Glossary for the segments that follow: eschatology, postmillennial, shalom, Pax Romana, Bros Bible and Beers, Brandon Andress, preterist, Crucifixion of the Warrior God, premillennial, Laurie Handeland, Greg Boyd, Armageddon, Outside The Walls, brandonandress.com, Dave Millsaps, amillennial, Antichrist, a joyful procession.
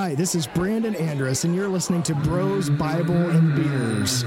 Hi, this is Brandon Andress, and you're listening to Bros Bible and Beers.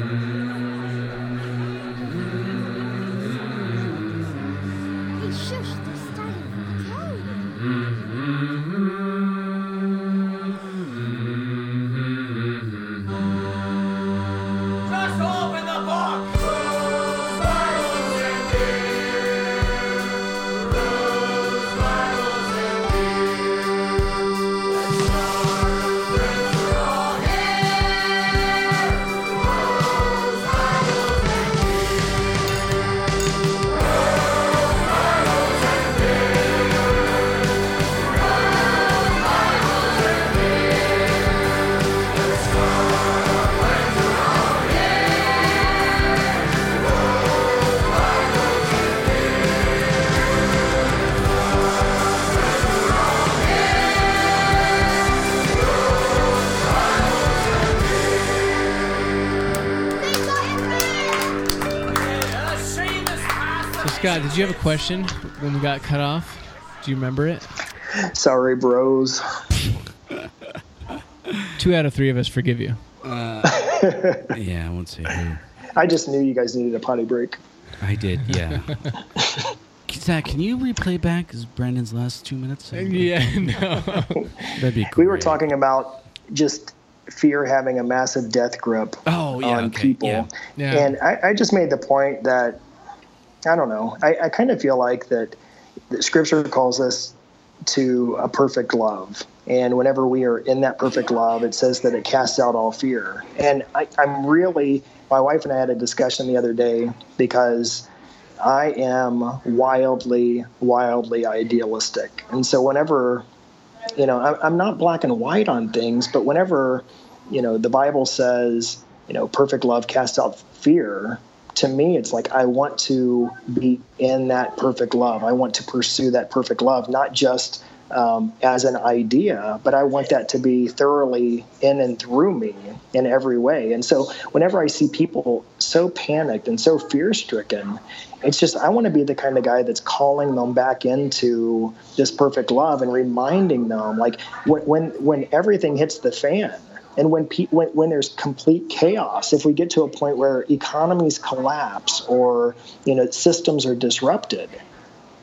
God, did you have a question when we got cut off? Do you remember it? Sorry, bros. 2 out of 3 of us forgive you. Yeah, I won't say who. I just knew you guys needed a potty break. I did, yeah. Zach, can you replay back Brandon's last 2 minutes? Yeah, no. That'd be great. We were talking about just fear having a massive death grip on people. Yeah. Yeah. And I just made the point that I don't know. I kind of feel like that Scripture calls us to a perfect love. And whenever we are in that perfect love, it says that it casts out all fear. And my wife and I had a discussion the other day because I am wildly, wildly idealistic. And so whenever, I'm not black and white on things, but whenever, the Bible says, perfect love casts out fear, to me, it's like I want to be in that perfect love. I want to pursue that perfect love, not just as an idea, but I want that to be thoroughly in and through me in every way. And so whenever I see people so panicked and so fear-stricken, it's just I want to be the kind of guy that's calling them back into this perfect love and reminding them, like when everything hits the fan, and when there's complete chaos, if we get to a point where economies collapse or systems are disrupted,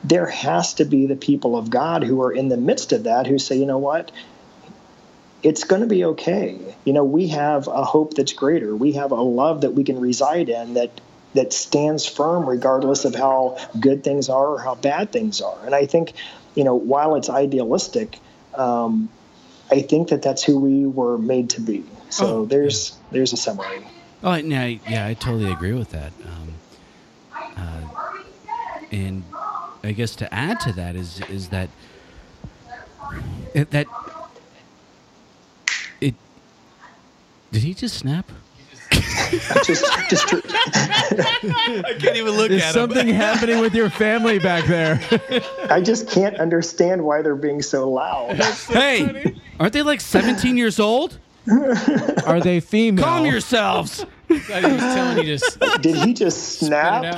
there has to be the people of God who are in the midst of that who say, you know what, it's going to be okay. We have a hope that's greater. We have a love that we can reside in that stands firm regardless of how good things are or how bad things are. And I think, while it's idealistic, I think that's who we were made to be. So there's a summary. Oh, yeah, I totally agree with that. And I guess to add to that is that it did he just snap? I can't even look at him. There's something happening with your family back there. I just can't understand why they're being so loud. So hey, funny. Aren't they like 17 years old? Are they female? Calm yourselves. God, he was telling you to did he just snap?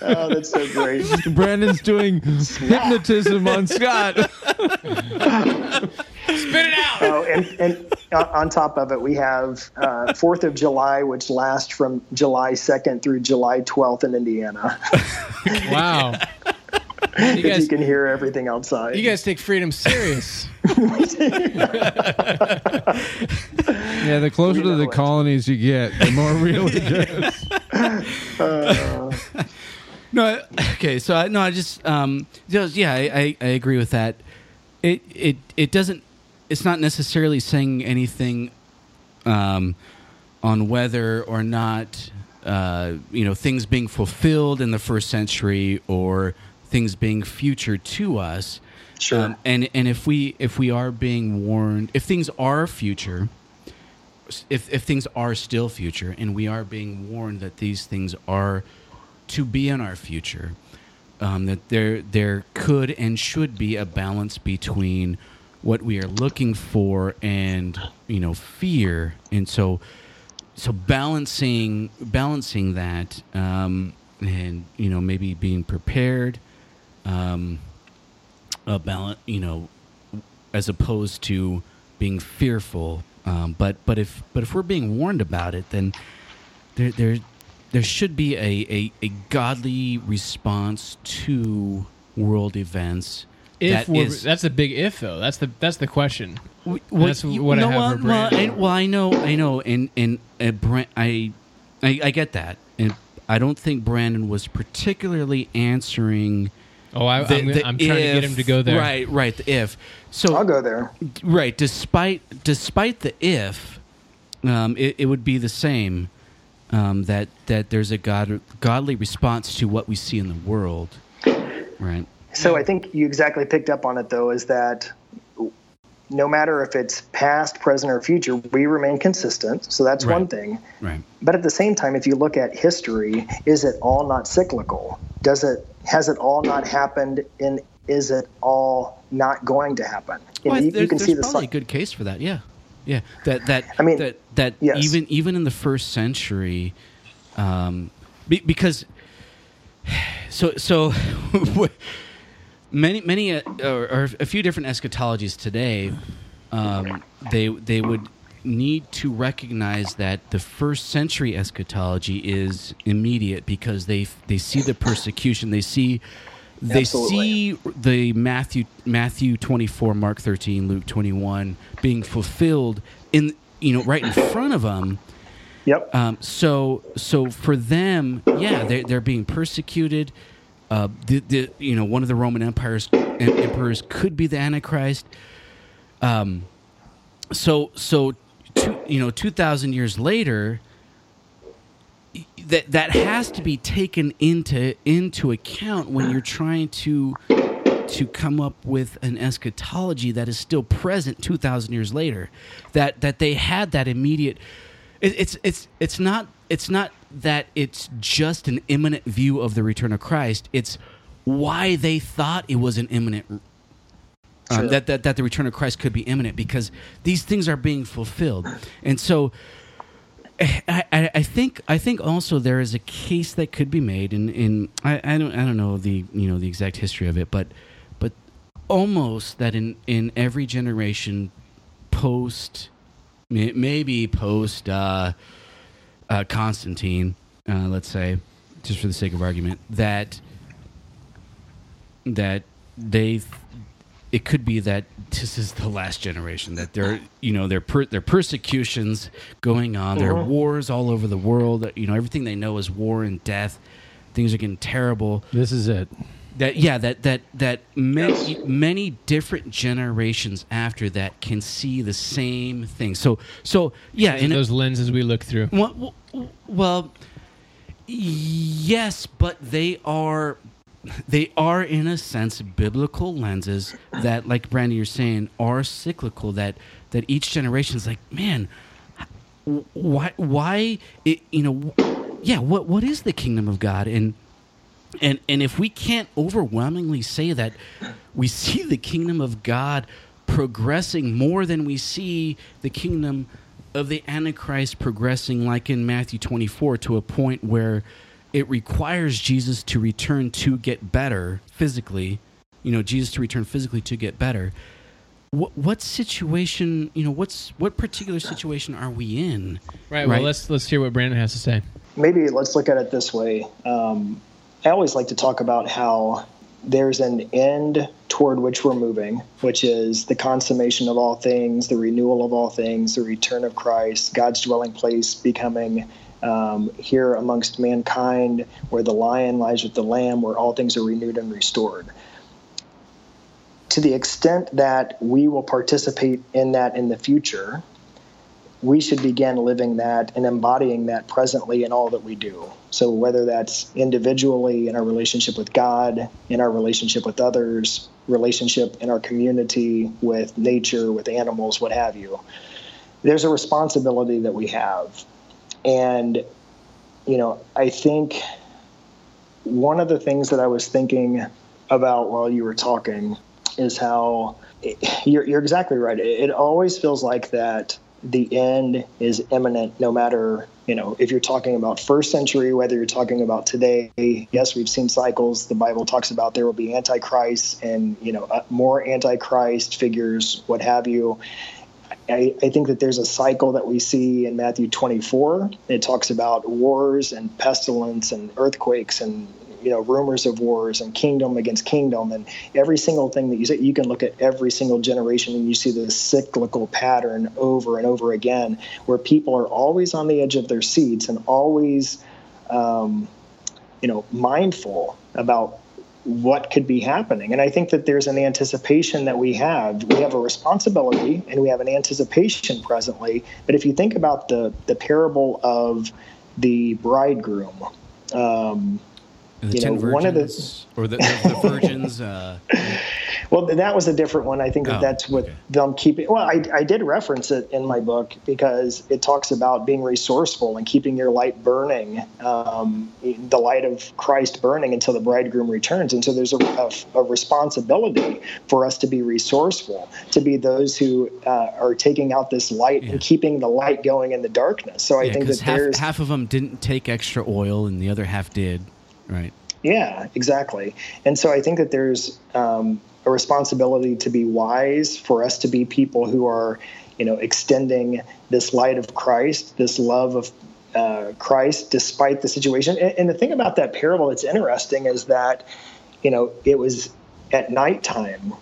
Oh, that's so great. Brandon's doing hypnotism on Scott. Spit it out. Oh, and on top of it, we have 4th of July, which lasts from July 2nd through July 12th in Indiana. Wow. You can hear everything outside. You guys take freedom serious. Yeah, the closer to the colonies you get, the more real it gets. No, okay, so I just I agree with that. It doesn't. It's not necessarily saying anything on whether or not things being fulfilled in the first century or things being future to us. Sure. And if we are being warned, if things are future, if things are still future, and we are being warned that these things are to be in our future, that there could and should be a balance between what we are looking for and fear, and so balancing that, and maybe being prepared, a balance, you know, as opposed to being fearful. But if we're being warned about it, then there should be a godly response to world events. That's a big if, though. That's the question. I get that, and I don't think Brandon was particularly answering. I'm trying to get him to go there. Right. The if. So I'll go there. Right. Despite the if, it would be the same. That there's a godly response to what we see in the world, right? So I think you exactly picked up on it, though, is that no matter if it's past, present, or future, we remain consistent. So that's one thing. Right. But at the same time, if you look at history, is it all not cyclical? Has it all not happened, and is it all not going to happen? Well, and you can see this. There's probably a good case for that, yeah. Yeah, yes. even in the first century, because many or a few different eschatologies today, they would need to recognize that the first century eschatology is immediate because they see the persecution, they see the Matthew 24, Mark 13, Luke 21 being fulfilled right in front of them. Yep. So for them, they're being persecuted. One of the Roman emperors could be the Antichrist. 2,000 years later, that has to be taken into account when you're trying to come up with an eschatology that is still present 2,000 years later. That they had that immediate. It's not that it's just an imminent view of the return of Christ. It's why they thought it was an imminent. That the return of Christ could be imminent because these things are being fulfilled, and so. I think also there is a case that could be made, and I don't know the exact history of it, but almost that in every generation post Constantine, let's say, just for the sake of argument, it could be that this is the last generation, that there are persecutions going on, there are wars all over the world. Everything they know is war and death. Things are getting terrible. This is it. Many different generations after that can see the same thing. So those lenses we look through. Well, yes, but they are. They are, in a sense, biblical lenses that, like Brandon, you're saying, are cyclical. That each generation is like, man, why, what is the kingdom of God? And if we can't overwhelmingly say that we see the kingdom of God progressing more than we see the kingdom of the Antichrist progressing, like in Matthew 24, to a point where it requires Jesus to return to get better physically. Jesus to return physically to get better. What situation? What particular situation are we in? Right. Well, let's hear what Brandon has to say. Maybe let's look at it this way. I always like to talk about how there's an end toward which we're moving, which is the consummation of all things, the renewal of all things, the return of Christ, God's dwelling place becoming. Here amongst mankind, where the lion lies with the lamb, where all things are renewed and restored. To the extent that we will participate in that in the future, we should begin living that and embodying that presently in all that we do. So whether that's individually in our relationship with God, in our relationship with others, relationship in our community, with nature, with animals, what have you, there's a responsibility that we have. And, I think one of the things that I was thinking about while you were talking is how you're exactly right. It always feels like that the end is imminent, no matter, you know, if you're talking about first century, whether you're talking about today. Yes, we've seen cycles. The Bible talks about there will be antichrists and, you know, more antichrist figures, what have you. I think that there's a cycle that we see in Matthew 24. It talks about wars and pestilence and earthquakes and, you know, rumors of wars and kingdom against kingdom, and every single thing that you say, you can look at every single generation and you see this cyclical pattern over and over again, where people are always on the edge of their seats and always, you know, mindful about what could be happening. And I think that there's an anticipation that we have. We have a responsibility and we have an anticipation presently. But if you think about the parable of the bridegroom, the you 10 know, virgins, one of the virgins. Well, that was a different one. I think that that's what them keeping. Well, I did reference it in my book because it talks about being resourceful and keeping your light burning, the light of Christ burning until the bridegroom returns. And so there's a responsibility for us to be resourceful, to be those who are taking out this light and keeping the light going in the darkness. So I think that half of them didn't take extra oil and the other half did. Right. Yeah, exactly. And so I think that there's a responsibility to be wise, for us to be people who are, you know, extending this light of Christ, this love of Christ, despite the situation. And the thing about that parable that's interesting is that, you know, it was at nighttime.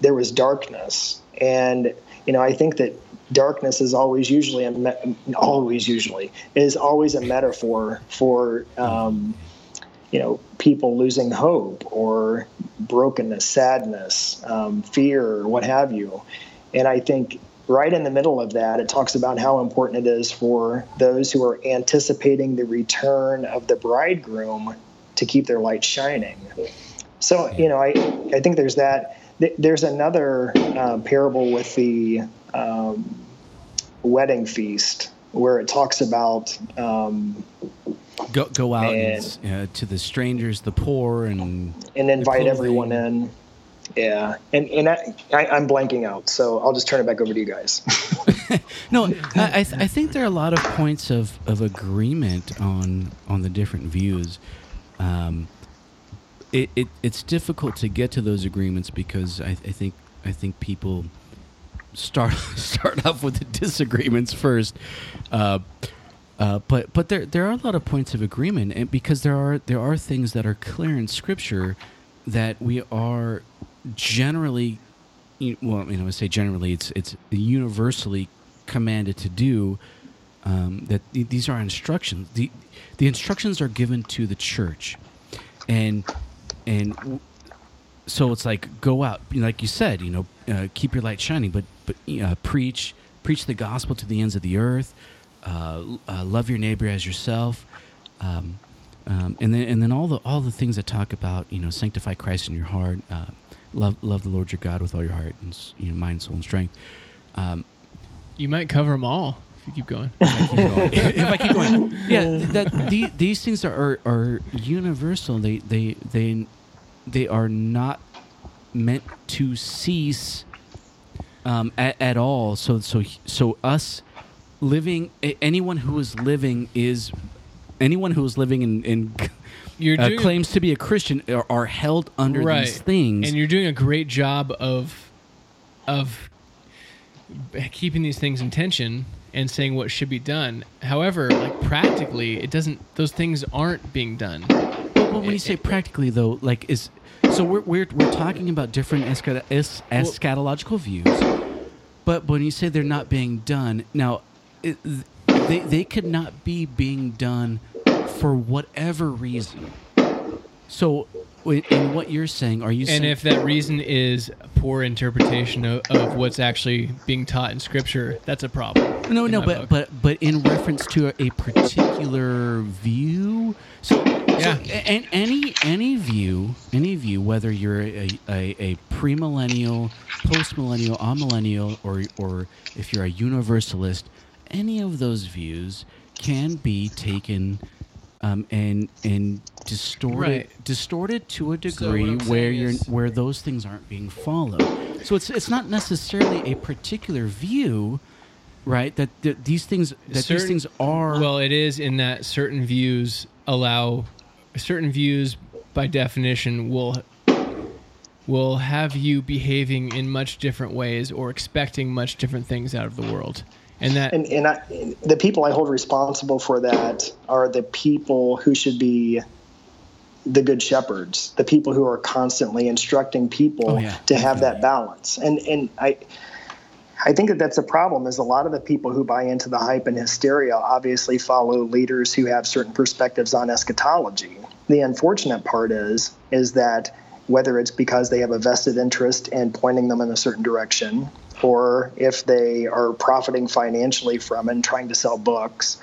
There was darkness. And, you know, I think that darkness is always a metaphor for, you know, people losing hope or brokenness, sadness, fear, what have you. And I think right in the middle of that, it talks about how important it is for those who are anticipating the return of the bridegroom to keep their light shining. So, you know, I think there's that. There's another parable with the wedding feast where it talks about Go out and to the strangers, the poor, and invite everyone in. Yeah, and I'm blanking out, so I'll just turn it back over to you guys. No, I think there are a lot of points of agreement on the different views. It's difficult to get to those agreements because I think people start off with the disagreements first. But there are a lot of points of agreement, and because there are things that are clear in Scripture that we are generally, I say generally, it's universally commanded to do. That these are instructions. The instructions are given to the church, and so it's like, go out, like you said, keep your light shining, but preach the gospel to the ends of the earth. Love your neighbor as yourself, and then all the things that talk about, sanctify Christ in your heart, love the Lord your God with all your heart and mind, soul, and strength. You might cover them all if you keep going. If I keep going, yeah. These things are universal. They are not meant to cease at all. So us. Anyone who is living and claims to be a Christian are held under these things. And you're doing a great job of keeping these things in tension and saying what should be done. However, like practically, it doesn't. Those things aren't being done. Well, when you say practically, though, like we're talking about different eschatological views. But when you say they're not being done now. They could not be being done for whatever reason. So, in what you're saying, are you saying... And if that reason is a poor interpretation of what's actually being taught in Scripture, that's a problem. But in reference to a particular view... So and any view, whether you're a premillennial, postmillennial, amillennial, or if you're a universalist, any of those views can be taken and distorted to a degree where those things aren't being followed. So it's not necessarily a particular view. right? These things are... Well, it is in that certain views allow... Certain views, by definition, will have you behaving in much different ways or expecting much different things out of the world. And the people I hold responsible for that are the people who should be the good shepherds, the people who are constantly instructing people to have that balance. And I think that that's a problem, is a lot of the people who buy into the hype and hysteria obviously follow leaders who have certain perspectives on eschatology. The unfortunate part is that whether it's because they have a vested interest in pointing them in a certain direction, or if they are profiting financially from and trying to sell books,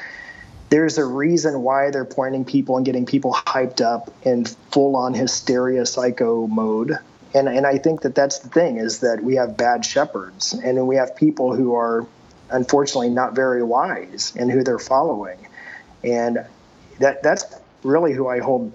there's a reason why they're pointing people and getting people hyped up in full-on hysteria psycho mode. And I think that that's the thing, is that we have bad shepherds, and we have people who are unfortunately not very wise in who they're following. And that's really who I hold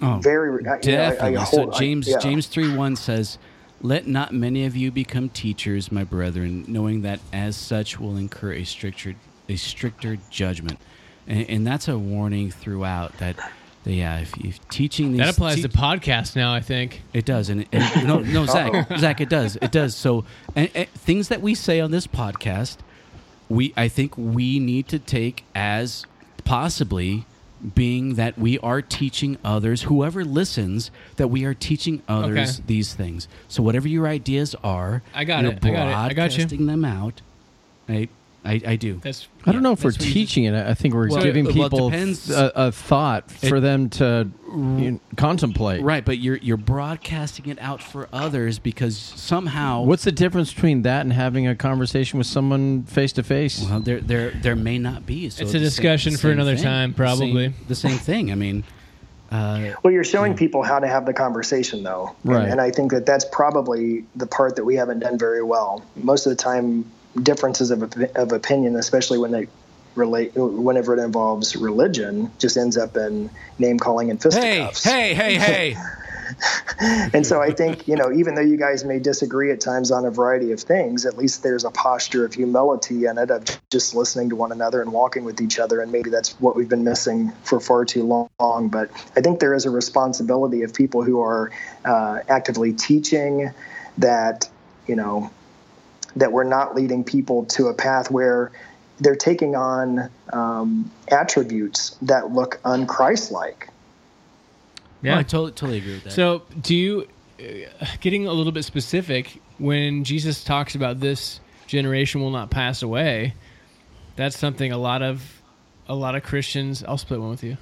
definitely. So James 3:1 says, "Let not many of you become teachers, my brethren, knowing that as such will incur a stricter judgment." And that's a warning throughout that. Yeah, if teaching these... That applies to podcasts now, I think. It does. And no, Zach, it does. It does. So and things that we say on this podcast, I think we need to take as possibly being that we are teaching others, whoever listens, that we are teaching others these things. So whatever your ideas are, broadcasting them out, right? I do. I don't know if we're teaching it. I think we're giving people a thought for them to contemplate. Right, but you're broadcasting it out for others, because somehow... What's the difference between that and having a conversation with someone face-to-face? Well, there may not be. So it's a discussion for another time, probably. The same thing. I mean... well, you're showing people how to have the conversation, though. Right. And I think that that's probably the part that we haven't done very well. Most of the time... differences of opinion, especially whenever it involves religion, just ends up in name calling and fisticuffs. Hey. And so I think, even though you guys may disagree at times on a variety of things, at least there's a posture of humility in it, of just listening to one another and walking with each other. And maybe that's what we've been missing for far too long. But I think there is a responsibility of people who are actively teaching that, that we're not leading people to a path where they're taking on attributes that look un-Christ-like. Yeah, well, I totally agree with that. So do you, getting a little bit specific, when Jesus talks about this generation will not pass away, that's something a lot of Christians... I'll split one with you.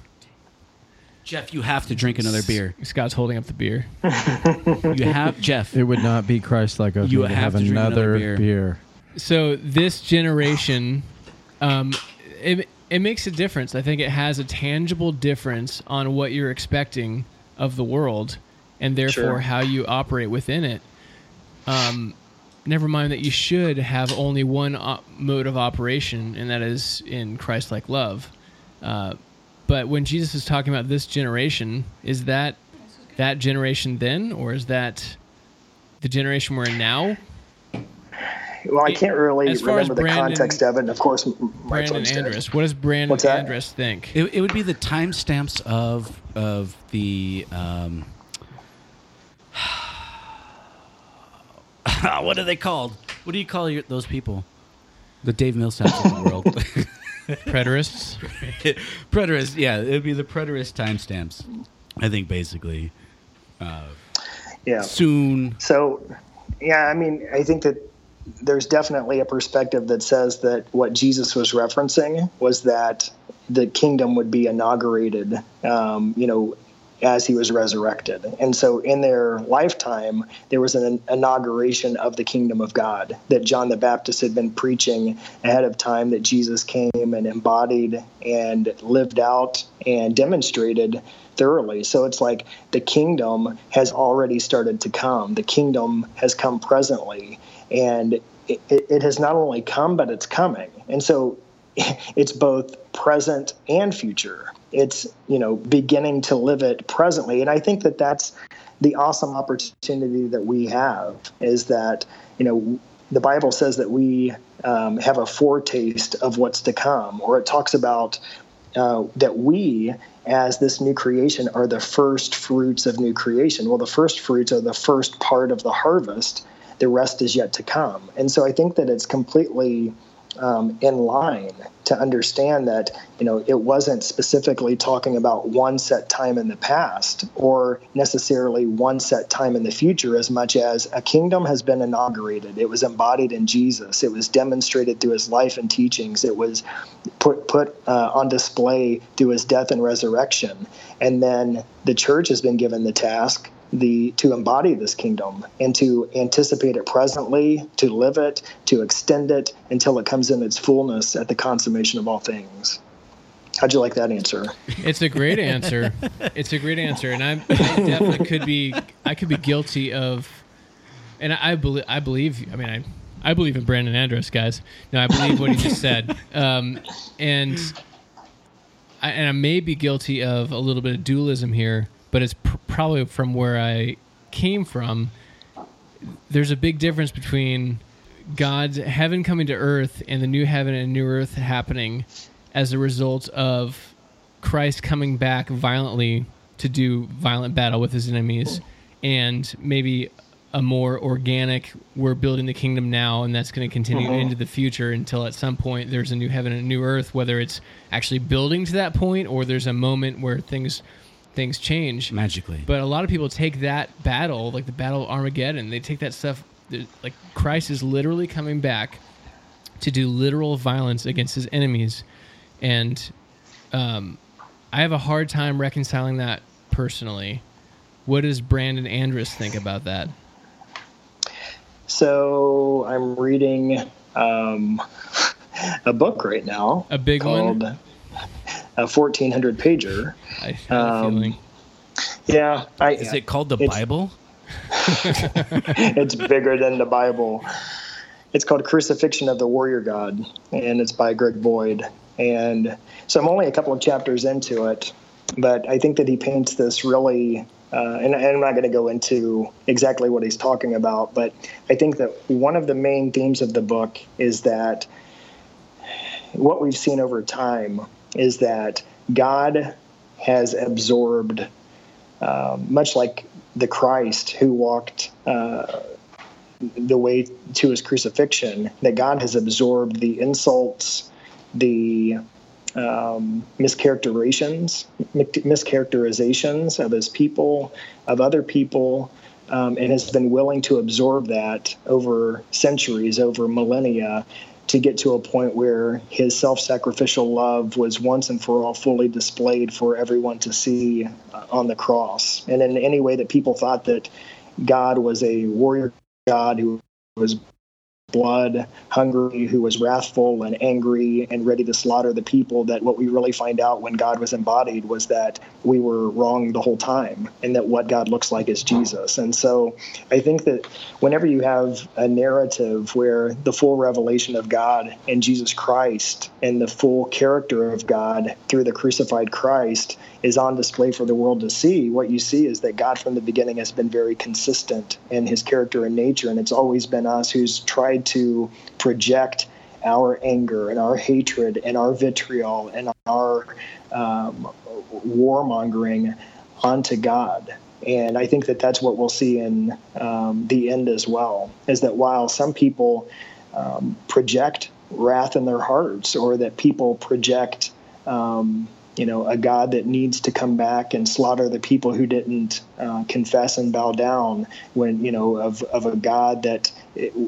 Jeff, you have to drink another beer. Scott's holding up the beer. You have, Jeff. It would not be Christ-like of you to have another beer. So this generation, it makes a difference. I think it has a tangible difference on what you're expecting of the world, and therefore how you operate within it. Never mind that you should have only one mode of operation, and that is in Christ-like love. But when Jesus is talking about this generation, is that generation then, or is that the generation we're in now? Well, I can't really remember the context of it, and of course, Brandon Andress. What does Brandon Andress think? It would be the timestamps of the. What are they called? What do you call those people? The Dave Millsaps of the world. Preterists? Preterists, yeah. It would be the preterist timestamps, I think, basically. Yeah. Soon. So, yeah, I mean, I think that there's definitely a perspective that says that what Jesus was referencing was that the kingdom would be inaugurated, as he was resurrected. And so in their lifetime, there was an inauguration of the kingdom of God that John the Baptist had been preaching ahead of time, that Jesus came and embodied and lived out and demonstrated thoroughly. So it's like the kingdom has already started to come. The kingdom has come presently, and it has not only come, but it's coming. And so it's both present and future. It's, beginning to live it presently. And I think that that's the awesome opportunity that we have, is that, the Bible says that we have a foretaste of what's to come, or it talks about that we, as this new creation, are the first fruits of new creation. Well, the first fruits are the first part of the harvest. The rest is yet to come. And so I think that it's completely in line to understand that, you know, it wasn't specifically talking about one set time in the past or necessarily one set time in the future as much as a kingdom has been inaugurated. It was embodied in Jesus. It was demonstrated through his life and teachings. It was put on display through his death and resurrection. And then the church has been given the task to embody this kingdom and to anticipate it presently, to live it, to extend it until it comes in its fullness at the consummation of all things. How'd you like that answer? It's a great answer. It's a great answer, and I definitely could be guilty of, and I believe. I mean, I believe in Brandon Andress, guys. No, I believe what he just said, and I may be guilty of a little bit of dualism here. But it's probably from where I came from. There's a big difference between God's heaven coming to earth and the new heaven and new earth happening as a result of Christ coming back violently to do violent battle with his enemies, and maybe a more organic, we're building the kingdom now, and that's going to continue into the future until at some point there's a new heaven and a new earth, whether it's actually building to that point or there's a moment where things change magically. But a lot of people take that battle, like the Battle of Armageddon, they take that stuff like Christ is literally coming back to do literal violence against his enemies, and I have a hard time reconciling that personally. What does Brandon Andress think about that? So I'm reading a book right now, a big one, a 1,400 pager. I have a feeling. Yeah. Is it called the Bible? It's bigger than the Bible. It's called Crucifixion of the Warrior God, and it's by Greg Boyd. And so I'm only a couple of chapters into it, but I think that he paints this really, and I'm not going to go into exactly what he's talking about, but I think that one of the main themes of the book is that what we've seen over time is that God has absorbed, much like the Christ who walked the way to his crucifixion, that God has absorbed the insults, the mischaracterizations of his people, of other people, and has been willing to absorb that over centuries, over millennia, to get to a point where his self-sacrificial love was once and for all fully displayed for everyone to see on the cross. And in any way that people thought that God was a warrior God who was blood hungry, who was wrathful and angry and ready to slaughter the people, that what we really find out when God was embodied was that we were wrong the whole time, and that what God looks like is Jesus. And so I think that whenever you have a narrative where the full revelation of God and Jesus Christ and the full character of God through the crucified Christ is on display for the world to see, what you see is that God from the beginning has been very consistent in his character and nature, and it's always been us who's tried to project our anger and our hatred and our vitriol and our warmongering onto God. And I think that that's what we'll see in the end as well, is that while some people project wrath in their hearts, or that people project a God that needs to come back and slaughter the people who didn't confess and bow down, when, you know, of a God that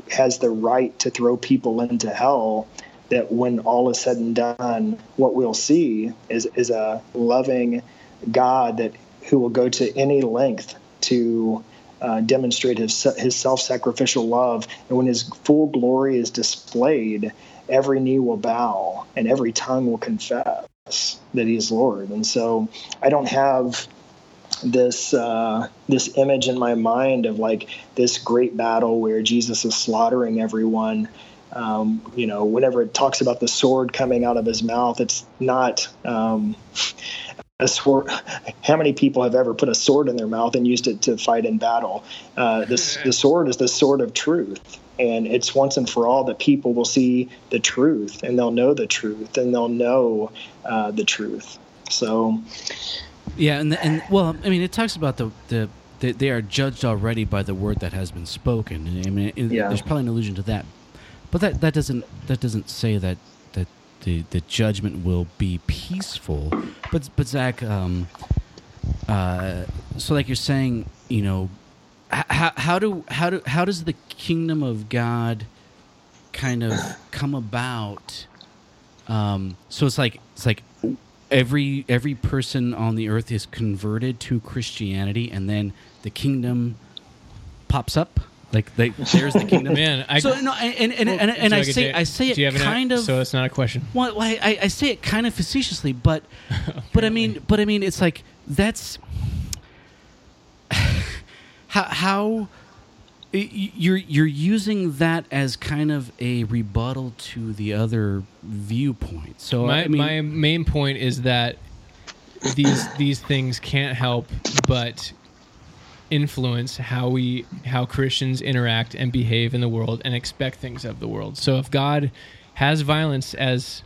has the right to throw people into hell, that when all is said and done, what we'll see is a loving God who will go to any length to demonstrate his self-sacrificial love. And when his full glory is displayed, every knee will bow and every tongue will confess that he's Lord. And so I don't have this image in my mind of like this great battle where Jesus is slaughtering everyone. Whenever it talks about the sword coming out of his mouth, it's not a sword. How many people have ever put a sword in their mouth and used it to fight in battle? The sword is the sword of truth. And it's once and for all that people will see the truth, and they'll know the truth, and they'll know the truth. So, yeah, and well, I mean, it talks about the they are judged already by the word that has been spoken. I mean, there's probably an allusion to that, but that doesn't say that the judgment will be peaceful. But Zach, so like you're saying, you know. How does the kingdom of God kind of come about? So it's like every person on the earth is converted to Christianity, and then the kingdom pops up. Like there's the kingdom. Man, I say it kind of. So that's not a question. Well, I say it kind of facetiously, but but I mean, it's like that's. How you're using that as kind of a rebuttal to the other viewpoint. So my main point is that these things can't help but influence how Christians interact and behave in the world and expect things of the world. So if God has violence as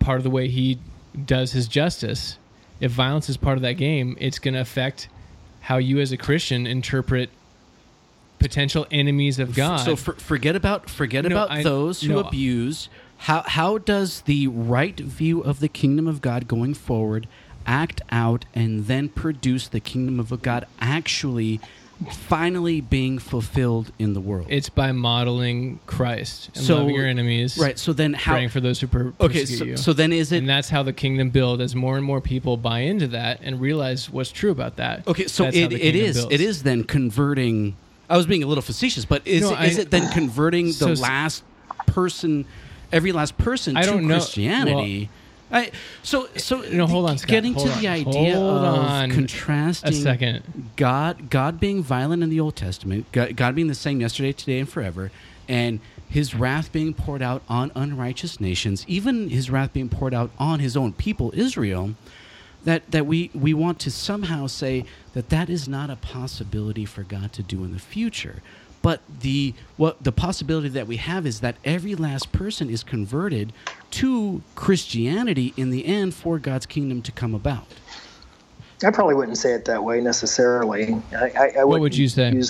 part of the way He does His justice, if violence is part of that game, it's going to affect how you as a Christian interpret potential enemies of God. So forget about those who abuse. How does the right view of the kingdom of God going forward act out and then produce the kingdom of God actually finally being fulfilled in the world? It's by modeling Christ and loving your enemies. Right. So then praying for those who persecute you. So then is it? And that's how the kingdom builds as more and more people buy into that and realize what's true about that. Okay. So it is then converting. I was being a little facetious, but is it then converting the last person, every last person to Christianity? Well, hold on, Scott. Getting hold to on. The idea hold of on contrasting a second. God being violent in the Old Testament, God being the same yesterday, today, and forever, and His wrath being poured out on unrighteous nations, even His wrath being poured out on His own people, Israel, that we want to somehow say that is not a possibility for God to do in the future. But the possibility that we have is that every last person is converted to Christianity in the end for God's kingdom to come about. I probably wouldn't say it that way necessarily. What would you say?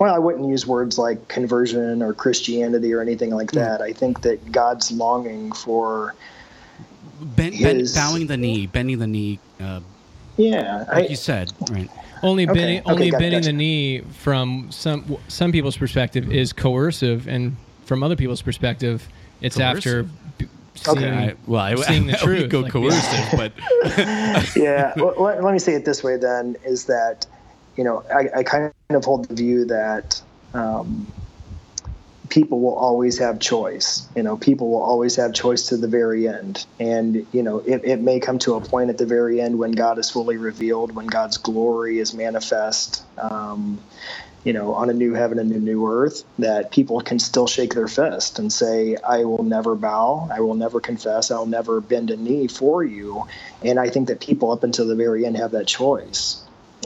I wouldn't use words like conversion or Christianity or anything like that. I think that God's longing for bending the knee. Like you said, right. Only bending the knee from some people's perspective is coercive, and from other people's perspective, it's coercive? Seeing the truth. I would go like coercive, but yeah. Well, let me say it this way then: is that I kind of hold the view that people will always have choice. People will always have choice to the very end. And, it may come to a point at the very end when God is fully revealed, when God's glory is manifest, on a new heaven and a new earth, that people can still shake their fist and say, I will never bow, I will never confess, I'll never bend a knee for you. And I think that people up until the very end have that choice.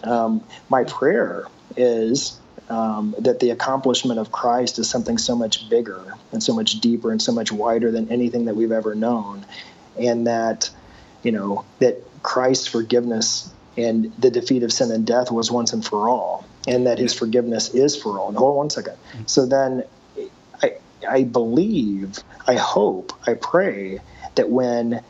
My prayer is that the accomplishment of Christ is something so much bigger and so much deeper and so much wider than anything that we've ever known, and that that Christ's forgiveness and the defeat of sin and death was once and for all, and that His forgiveness is for all. And hold on one second. So then, I believe, I hope, I pray that when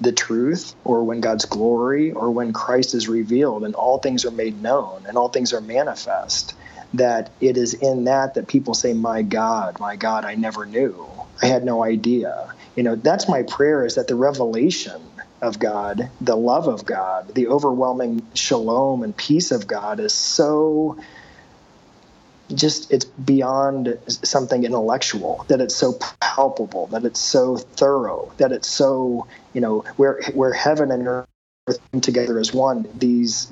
the truth, or when God's glory, or when Christ is revealed, and all things are made known, and all things are manifest, that it is in that people say, my God, I never knew. I had no idea. That's my prayer, is that the revelation of God, the love of God, the overwhelming shalom and peace of God is so just, it's beyond something intellectual, that it's so palpable, that it's so thorough, that it's so, where heaven and earth together as one, these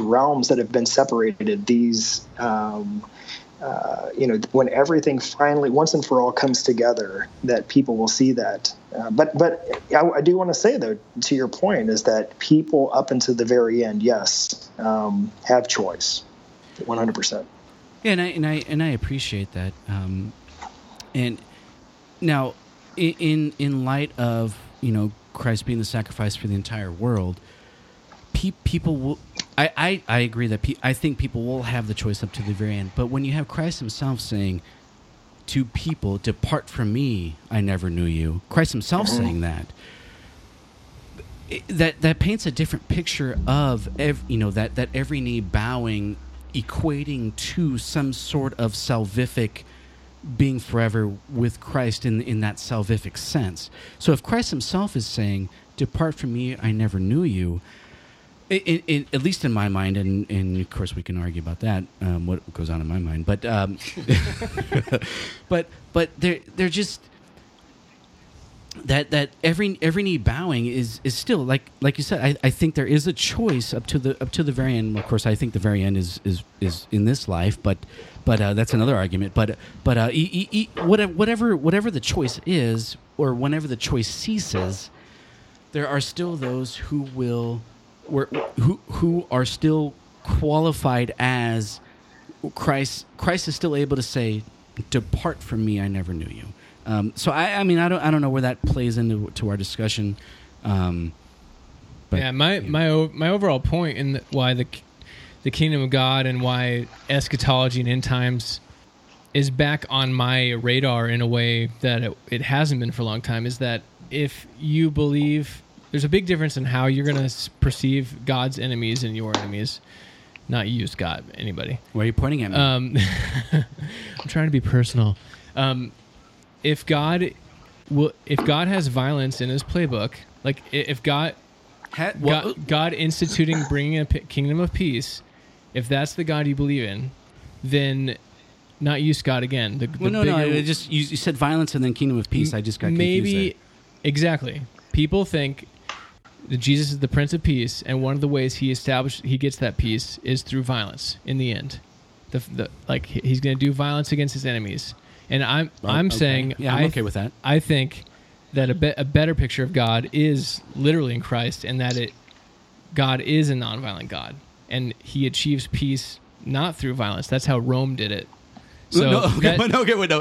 realms that have been separated, these when everything finally once and for all comes together, that people will see that. But I do want to say, though, to your point, is that people up until the very end, yes, have choice, 100%. Yeah, and I appreciate that. And now, in light of Christ being the sacrifice for the entire world, people will. I agree that I think people will have the choice up to the very end. But when you have Christ himself saying to people, "Depart from me, I never knew you," Christ himself saying that paints a different picture of that every knee bowing, equating to some sort of salvific being forever with Christ in that salvific sense. So if Christ himself is saying, "Depart from me, I never knew you," It, at least in my mind, and of course we can argue about that, what goes on in my mind, but they're just that every knee bowing is still like you said. I think there is a choice up to the very end. Of course, I think the very end is in this life, but that's another argument. But whatever the choice is, or whenever the choice ceases, there are still those who will. Who are still qualified as Christ? Christ is still able to say, "Depart from me, I never knew you." So I don't know where that plays into our discussion. My overall point in why the kingdom of God and why eschatology and end times is back on my radar in a way that it hasn't been for a long time is that if you believe. There's a big difference in how you're going to perceive God's enemies and your enemies. Not you, Scott, anybody. Why are you pointing at me? I'm trying to be personal. If God has violence in his playbook, like if God instituting bringing a kingdom of peace, if that's the God you believe in, then not you, Scott, again. You said violence and then kingdom of peace. I just got confused. Exactly. People think that Jesus is the Prince of Peace, and one of the ways he gets that peace is through violence. In the end, he's going to do violence against his enemies. And I'm okay with that. I think that a better picture of God is literally in Christ, and that God is a nonviolent God, and he achieves peace not through violence. That's how Rome did it. So no,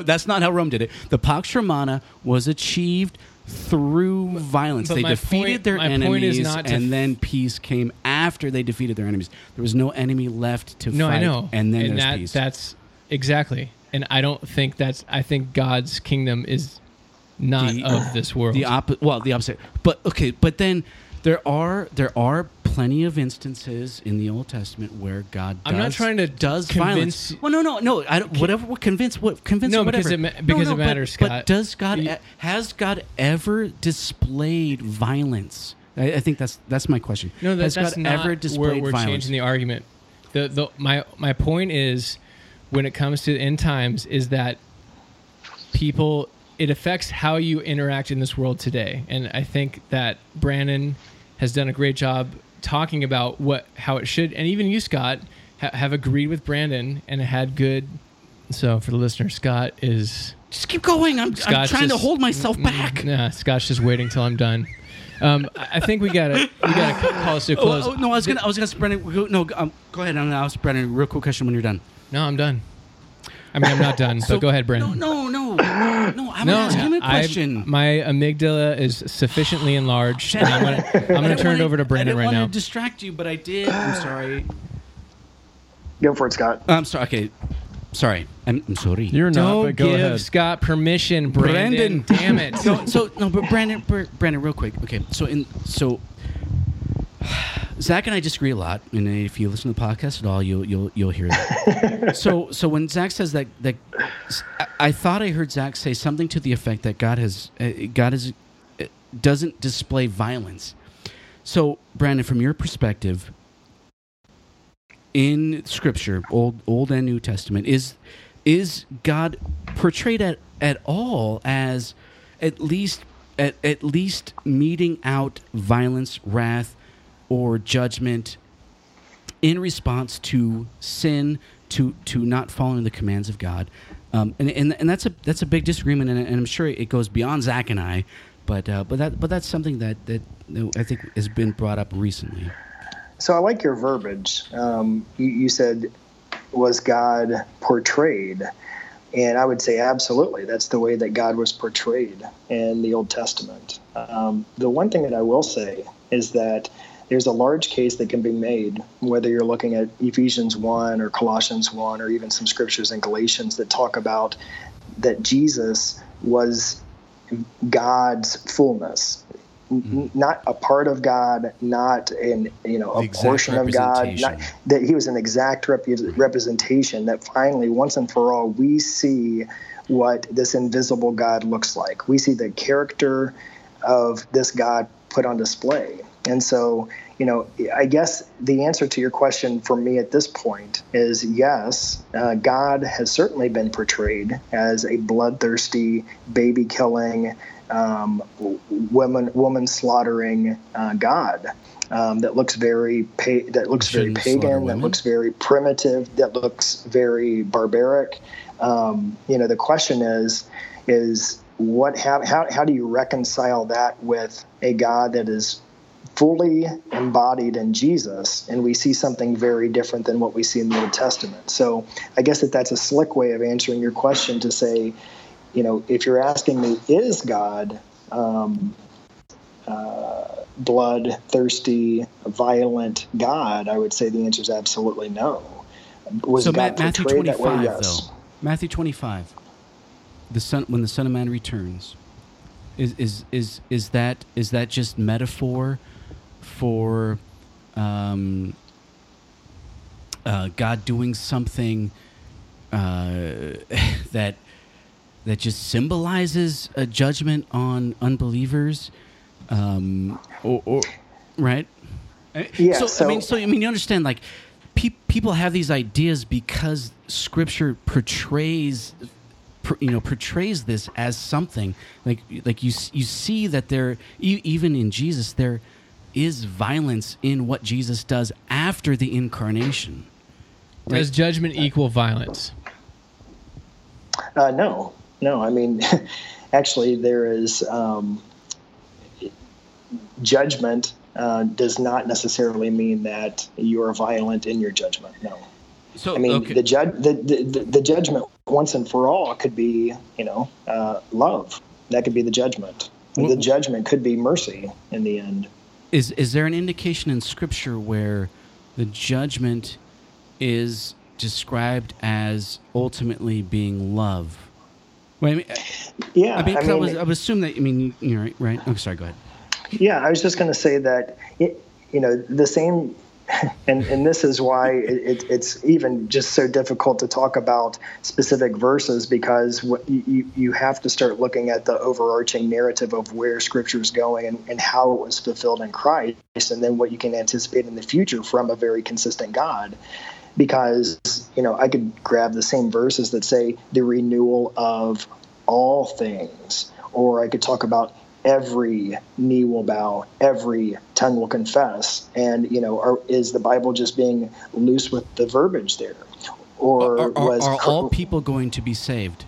that's not how Rome did it. The Pax Romana was achieved. Through violence, they defeated their enemies, and then peace came after they defeated their enemies. There was no enemy left to fight. I know. And then there's peace. That's exactly. And I don't think I think God's kingdom is not of this world. The opposite. But okay. But then there are plenty of instances in the Old Testament where God does violence. Well, no. I don't. Whatever. Convince what? Convince no, whatever. Because it matters, Scott. But does God? Has God ever displayed violence? I think that's my question. No, has God not ever displayed violence? We're changing the argument. My point is, when it comes to end times, is that people it affects how you interact in this world today, and I think that Brandon has done a great job. Talking about how it should, and even you, Scott, have agreed with Brandon and had good. So for the listener, Scott is just keep going. I'm trying to hold myself back. Nah, Scott's just waiting till I'm done. I think we gotta call this to a close. Oh, no, I was gonna Brandon. No, go ahead. I'm gonna ask Brandon a real quick question when you're done. No, I'm done. I mean, I'm not done. So go ahead, Brandon. No, I'm not asking a question. My amygdala is sufficiently enlarged. And I'm going to turn it over to Brandon right now. I didn't want to distract you, but I did. I'm sorry. Go for it, Scott. I'm sorry. Okay. Sorry. I'm sorry. You're not, but go ahead. Don't give Scott permission, Brandon. Damn it. But Brandon, real quick. Okay. So Zach and I disagree a lot, and if you listen to the podcast at all, you'll hear that. So when Zach says that, I thought I heard Zach say something to the effect that God doesn't display violence. So Brandon, from your perspective, in Scripture, Old and New Testament, is God portrayed at all as at least meting out violence, wrath, or judgment in response to sin, to not following the commands of God, and that's a big disagreement, and I'm sure it goes beyond Zach and I, but that's something that I think has been brought up recently. So I like your verbiage. You said, was God portrayed? And I would say absolutely. That's the way that God was portrayed in the Old Testament. The one thing that I will say is that there's a large case that can be made, whether you're looking at Ephesians 1 or Colossians 1 or even some scriptures in Galatians that talk about that Jesus was God's fullness. Mm-hmm. Not a part of God, not in a portion of God. Not, that he was an exact representation. That finally, once and for all, we see what this invisible God looks like. We see the character of this God put on display. And so, I guess the answer to your question for me at this point is yes. God has certainly been portrayed as a bloodthirsty, baby-killing, woman slaughtering God that looks very pagan, that looks very primitive, that looks very barbaric. The question is what? How do you reconcile that with a God that is fully embodied in Jesus, and we see something very different than what we see in the Old Testament? So I guess that's a slick way of answering your question to say, if you're asking me, is God bloodthirsty, violent God? I would say the answer is absolutely no. Was so God Matthew 25, that way? Yes. Though. Matthew 25, when the Son of Man returns, is that just metaphor for God doing something that just symbolizes a judgment on unbelievers, or right? Yeah. So you understand, like, people have these ideas because Scripture portrays this as something like you see that there, even in Jesus, there is violence in what Jesus does after the incarnation. Right? Does judgment equal violence? No. I mean, actually, there is judgment does not necessarily mean that you are violent in your judgment. No. So I mean, okay. the judgment once and for all could be love. That could be the judgment. The judgment could be mercy in the end. Is there an indication in Scripture where the judgment is described as ultimately being love? Well, I mean, yeah, I would assume that. I mean, you're right. I'm sorry. Go ahead. Yeah, I was just going to say that the same, and this is why it's even just so difficult to talk about specific verses, because you have to start looking at the overarching narrative of where Scripture is going and how it was fulfilled in Christ, and then what you can anticipate in the future from a very consistent God. Because, I could grab the same verses that say the renewal of all things, or I could talk about every knee will bow, every tongue will confess. And, is the Bible just being loose with the verbiage there? Or are all people going to be saved?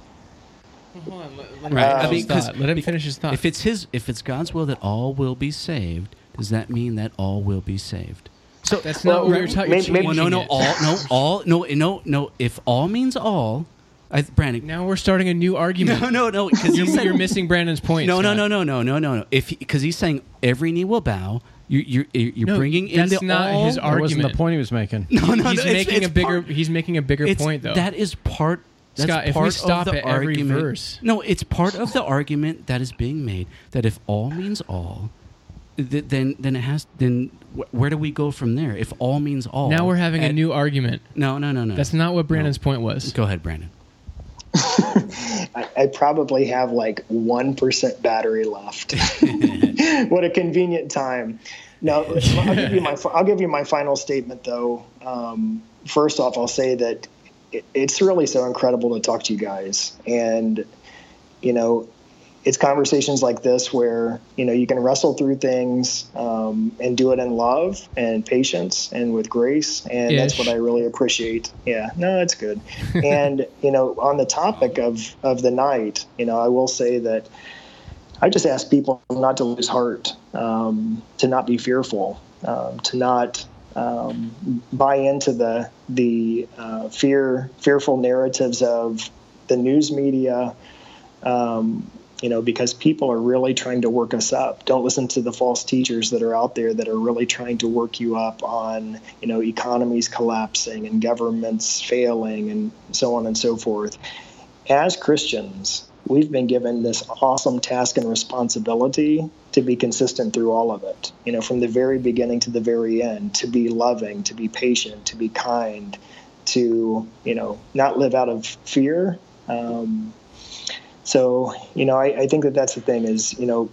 Hold on, let him finish his thought. If it's God's will that all will be saved, does that mean that all will be saved? So that's not what you're talking about. No. If all means all, Brandon. Now we're starting a new argument. No. Because you're missing Brandon's point. No. Because he's saying every knee will bow. You're bringing in the all. That's not his argument. That wasn't the point he was making. No. He's making a bigger point though. That is part. That's Scott, part if we stop at every verse. No, it's part of the argument that is being made that if all means all, then it has then. Where do we go from there? If all means all. Now we're having a new argument. No. That's not what Brandon's point was. Go ahead, Brandon. I probably have like 1% battery left. What a convenient time. Now, I'll give you my final statement, though. First off, I'll say that it's really so incredible to talk to you guys. And, it's conversations like this where, you know, you can wrestle through things and do it in love and patience and with grace. And That's what I really appreciate. Yeah, no, it's good. And, you know, on the topic of the night, you know, I will say that I just ask people not to lose heart, to not be fearful, to not buy into the fearful narratives of the news media, you know, because people are really trying to work us up. Don't listen to the false teachers that are out there that are really trying to work you up on, you know, economies collapsing and governments failing and so on and so forth. As Christians, we've been given this awesome task and responsibility to be consistent through all of it, you know, from the very beginning to the very end, to be loving, to be patient, to be kind, to, you know, not live out of fear. So, you know, I think that that's the thing is, you know,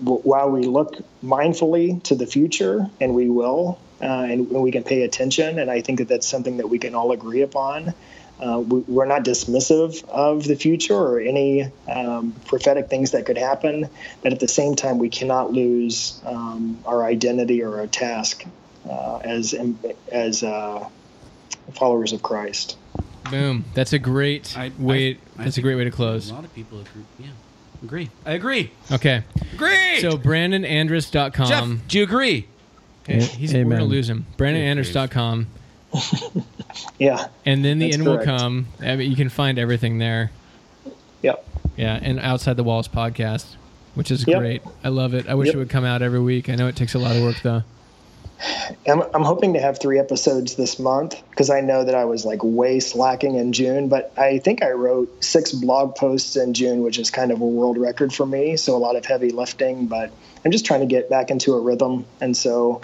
while we look mindfully to the future, and we will, and we can pay attention, and I think that that's something that we can all agree upon. We're not dismissive of the future or any prophetic things that could happen, but at the same time, we cannot lose our identity or our task as followers of Christ. Boom! That's a great way. That's a great way to close. A lot of people agree. Yeah, agree. I agree. Okay. Agree. So brandonandress.com. Jeff, do you agree? Okay. We're gonna lose him. brandonandress.com. Yeah. And then the end correct. Will come. I mean, you can find everything there. Yep. Yeah, and Outside the Walls podcast, which is great. I love it. I wish it would come out every week. I know it takes a lot of work though. I'm hoping to have 3 episodes this month because I know that I was like way slacking in June, but I think I wrote 6 blog posts in June, which is kind of a world record for me. So a lot of heavy lifting, but I'm just trying to get back into a rhythm. And so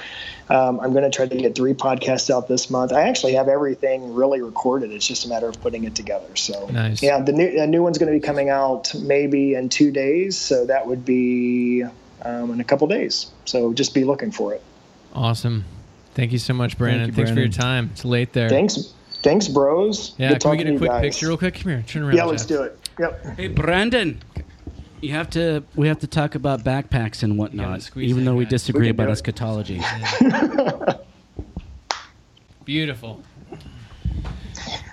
I'm going to try to get 3 podcasts out this month. I actually have everything really recorded. It's just a matter of putting it together. So nice. Yeah, a new one's going to be coming out maybe in 2 days. So that would be in a couple days. So just be looking for it. Awesome. Thank you so much, Brandon. Thanks for your time. It's late there. Thanks, bros. Yeah, good. Can we get a quick picture real quick? Come here. Turn around. Yeah, let's do it. Yep. Hey, Brandon. We have to talk about backpacks and whatnot, even though we disagree about eschatology. Yeah. Beautiful.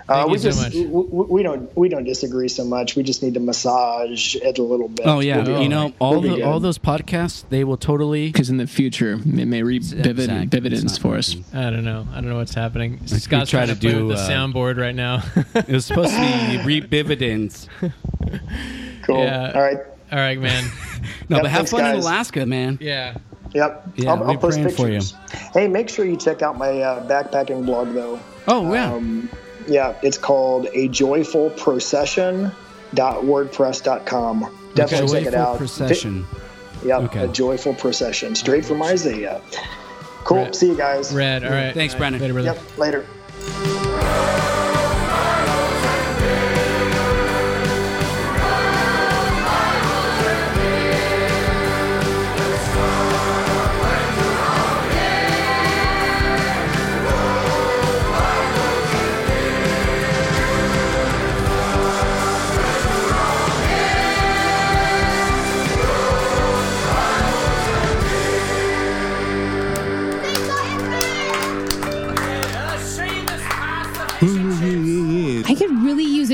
We don't disagree so much. We just need to massage it a little bit. Oh yeah, you know all those podcasts, they will totally, because in the future it may reap dividends for us. I don't know what's happening. Like Scott's trying to do the soundboard right now. It was supposed to be reap dividends. Cool. Yeah. All right, man. No, but have fun in Alaska, man. Yeah. Yep. Yeah, I'll post pictures for you. Hey, make sure you check out my backpacking blog though. Oh yeah. Yeah, it's called a joyful procession.wordpress.com. Definitely check it out. Procession. Yep, okay. A joyful procession. Straight from Isaiah. Cool. Red. See you guys. Red. All right. Thanks, Brandon. Later, brother. Yep, later.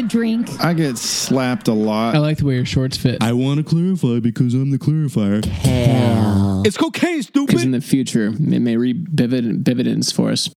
Drink. I get slapped a lot. I like the way your shorts fit. I want to clarify because I'm the clarifier. It's cocaine, stupid. Because in the future, it may reap dividends for us.